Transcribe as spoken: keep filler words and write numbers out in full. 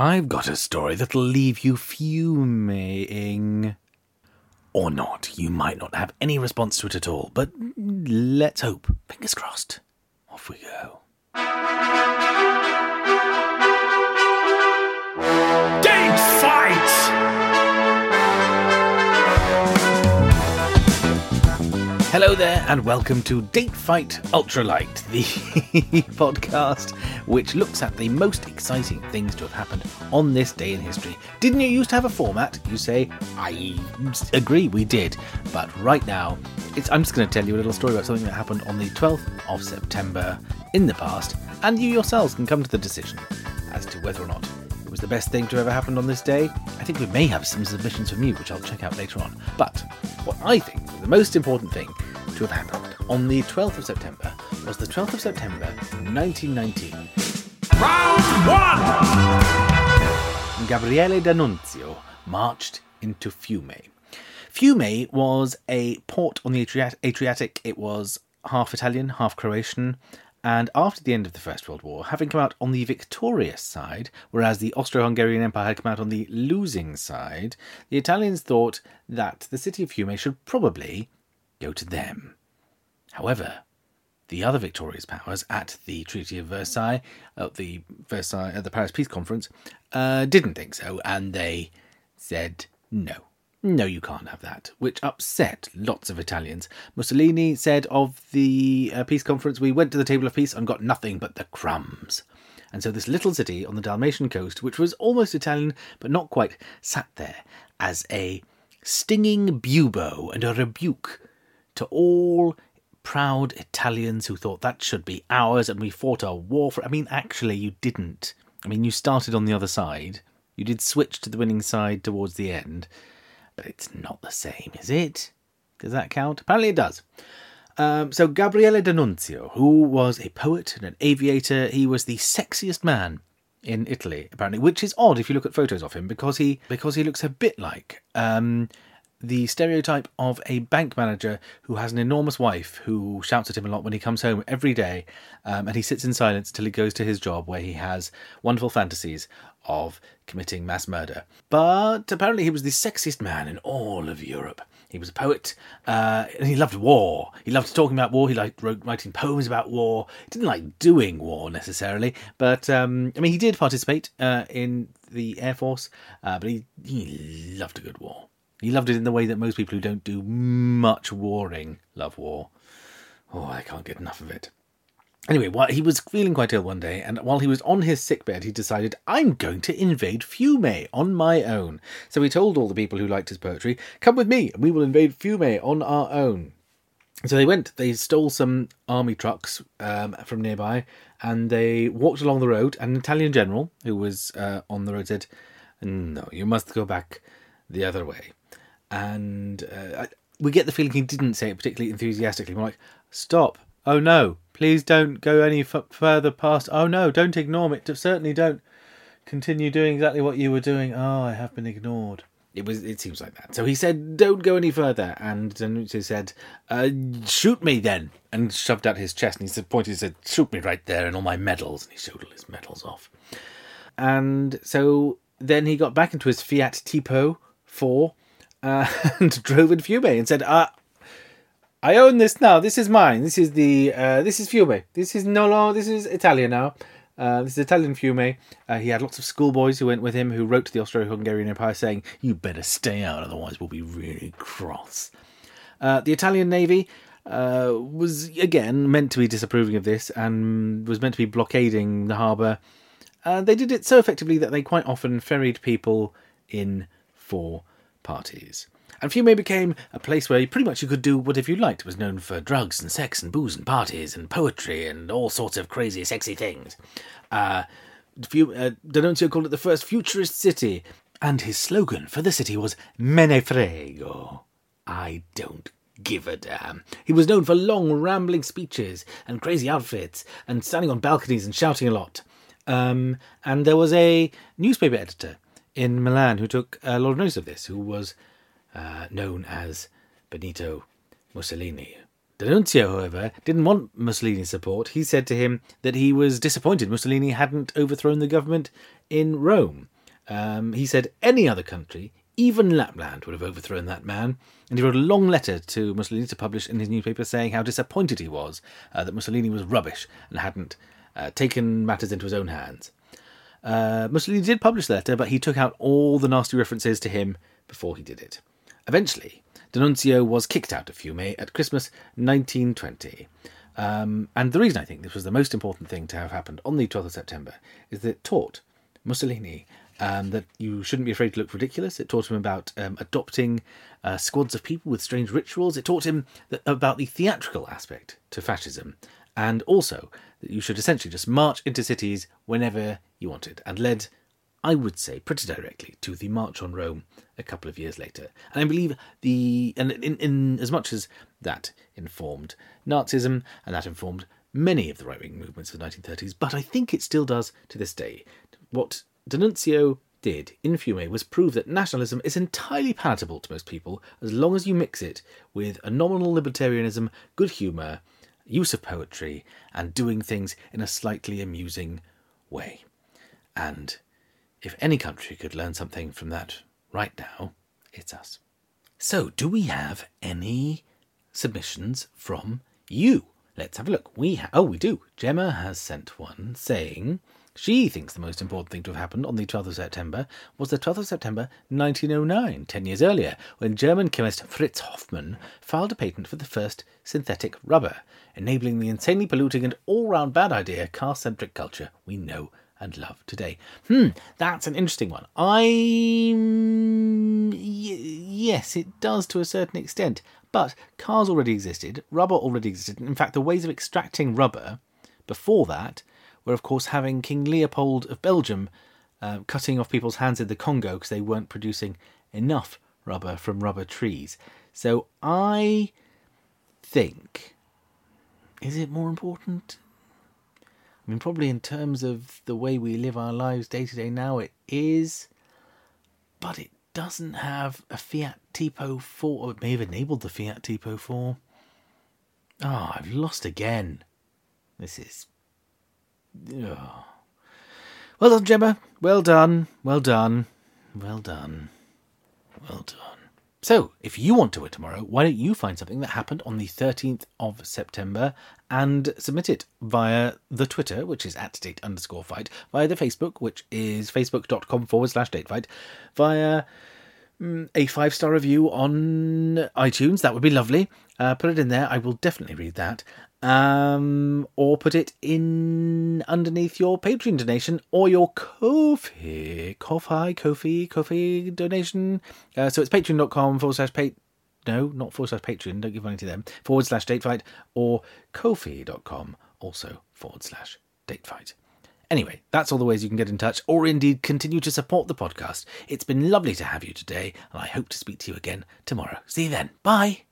I've got a story that'll leave you fuming. Or not. You might not have any response to it at all, but let's hope. Fingers crossed. Off we go. Game fight! Hello there and welcome to Date Fight Ultralight, the podcast which looks at the most exciting things to have happened on this day in history. Didn't you used to have a format? You say, I agree, we did. But right now, it's, I'm just going to tell you a little story about something that happened on the twelfth of September in the past, and you yourselves can come to the decision as to whether or not it was the best thing to have ever happened on this day. I think we may have some submissions from you, which I'll check out later on. But what I think was the most important thing to have happened on the twelfth of September was the twelfth of September, nineteen nineteen. Round one! Gabriele D'Annunzio marched into Fiume. Fiume was a port on the Adriatic. It was half Italian, half Croatian. And after the end of the First World War, having come out on the victorious side, whereas the Austro-Hungarian Empire had come out on the losing side, the Italians thought that the city of Fiume should probably go to them. However, the other victorious powers at the Treaty of Versailles, at the Versailles, at the Paris Peace Conference, uh, didn't think so, and they said no. No, you can't have that, which upset lots of Italians. Mussolini said of the uh, peace conference, we went to the table of peace and got nothing but the crumbs. And so this little city on the Dalmatian coast, which was almost Italian but not quite, sat there as a stinging bubo and a rebuke to all proud Italians who thought that should be ours and we fought a war for it. I mean, actually, you didn't. I mean, you started on the other side. You did switch to the winning side towards the end. But it's not the same, is it? Does that count? Apparently it does. Um, so Gabriele D'Annunzio, who was a poet and an aviator, he was the sexiest man in Italy, apparently, which is odd if you look at photos of him because he because he looks a bit like um, the stereotype of a bank manager who has an enormous wife who shouts at him a lot when he comes home every day, um, and he sits in silence till he goes to his job where he has wonderful fantasies of committing mass murder. But apparently he was the sexiest man in all of Europe. He was a poet, uh, and he loved war. He loved talking about war. He liked wrote, writing poems about war. He didn't like doing war necessarily, but um, I mean, he did participate uh, in the Air Force, uh, but he, he loved a good war. He loved it in the way that most people who don't do much warring love war. Oh, I can't get enough of it. Anyway, while he was feeling quite ill one day, and while he was on his sickbed, he decided, I'm going to invade Fiume on my own. So he told all the people who liked his poetry, come with me, and we will invade Fiume on our own. So they went, they stole some army trucks um, from nearby, and they walked along the road, and an Italian general, who was uh, on the road, said, no, you must go back the other way. And uh, we get the feeling he didn't say it particularly enthusiastically. We're like, stop, oh no. Please don't go any f- further past. Oh, no, don't ignore me. Certainly don't continue doing exactly what you were doing. Oh, I have been ignored. It was. It seems like that. So he said, don't go any further. And D'Annunzio said, uh, shoot me then. And shoved out his chest. And he said, pointed, he said, shoot me right there and all my medals. And he showed all his medals off. And so then he got back into his Fiat Tipo four uh, and drove in Fiume and said, ah, uh, I own this now. This is mine. This is the. Uh, this is Fiume. This is no longer. This is Italian now. Uh, this is Italian Fiume. Uh, he had lots of schoolboys who went with him who wrote to the Austro-Hungarian Empire saying, "You better stay out, otherwise we'll be really cross." Uh, the Italian Navy uh, was again meant to be disapproving of this and was meant to be blockading the harbour. Uh, they did it so effectively that they quite often ferried people in for parties. And Fiume became a place where pretty much you could do whatever you liked. It was known for drugs and sex and booze and parties and poetry and all sorts of crazy, sexy things. Uh, Fiume, uh, D'Annunzio called it the first futurist city. And his slogan for the city was, Me ne frego, I don't give a damn. He was known for long, rambling speeches and crazy outfits and standing on balconies and shouting a lot. Um, and there was a newspaper editor in Milan who took a lot of notice of this, who was... Uh, known as Benito Mussolini, D'Annunzio, however, didn't want Mussolini's support. He said to him that he was disappointed Mussolini hadn't overthrown the government in Rome. Um, he said any other country, even Lapland, would have overthrown that man. And he wrote a long letter to Mussolini to publish in his newspaper saying how disappointed he was uh, that Mussolini was rubbish and hadn't uh, taken matters into his own hands. Uh, Mussolini did publish the letter, but he took out all the nasty references to him before he did it. Eventually, D'Annunzio was kicked out of Fiume at Christmas nineteen twenty. Um, and the reason I think this was the most important thing to have happened on the twelfth of September is that it taught Mussolini um, that you shouldn't be afraid to look ridiculous. It taught him about um, adopting uh, squads of people with strange rituals. It taught him that, about the theatrical aspect to fascism, and also that you should essentially just march into cities whenever you wanted, and led, I would say, pretty directly to the March on Rome a couple of years later. And I believe the, and in, in as much as that informed Nazism, and that informed many of the right-wing movements of the nineteen thirties, but I think it still does to this day. What D'Annunzio did in Fiume was prove that nationalism is entirely palatable to most people as long as you mix it with a nominal libertarianism, good humour, use of poetry, and doing things in a slightly amusing way. And if any country could learn something from that right now, it's us. So, do we have any submissions from you? Let's have a look. We ha- Oh, we do. Gemma has sent one saying she thinks the most important thing to have happened on the twelfth of September was the twelfth of September nineteen oh nine, ten years earlier, when German chemist Fritz Hofmann filed a patent for the first synthetic rubber, enabling the insanely polluting and all-round bad idea car-centric culture we know and love today. Hmm, that's an interesting one. I'm... Y- yes, it does to a certain extent. But cars already existed, rubber already existed. In fact, the ways of extracting rubber before that were, of course, having King Leopold of Belgium uh, cutting off people's hands in the Congo because they weren't producing enough rubber from rubber trees. So I think... Is it more important? I mean, probably in terms of the way we live our lives day to day now, it is. But it doesn't have a Fiat Tipo four. It may have enabled the Fiat Tipo four. Oh, I've lost again. This is... Oh. Well done, Gemma. Well done. Well done. Well done. Well done. So, if you want to win tomorrow, why don't you find something that happened on the thirteenth of September and submit it via the Twitter, which is at date underscore fight, via the Facebook, which is facebook.com forward slash date fight, via mm, a five-star review on iTunes. That would be lovely. Uh, put it in there. I will definitely read that. Um, or put it in underneath your Patreon donation or your Ko-fi, Ko-fi, Ko-fi, Ko-fi donation. Uh, so it's patreon.com forward slash pay. No, not forward slash Patreon. Don't give money to them. Forward slash datefight or Ko-fi dot com also forward slash datefight. Anyway, that's all the ways you can get in touch or indeed continue to support the podcast. It's been lovely to have you today and I hope to speak to you again tomorrow. See you then. Bye.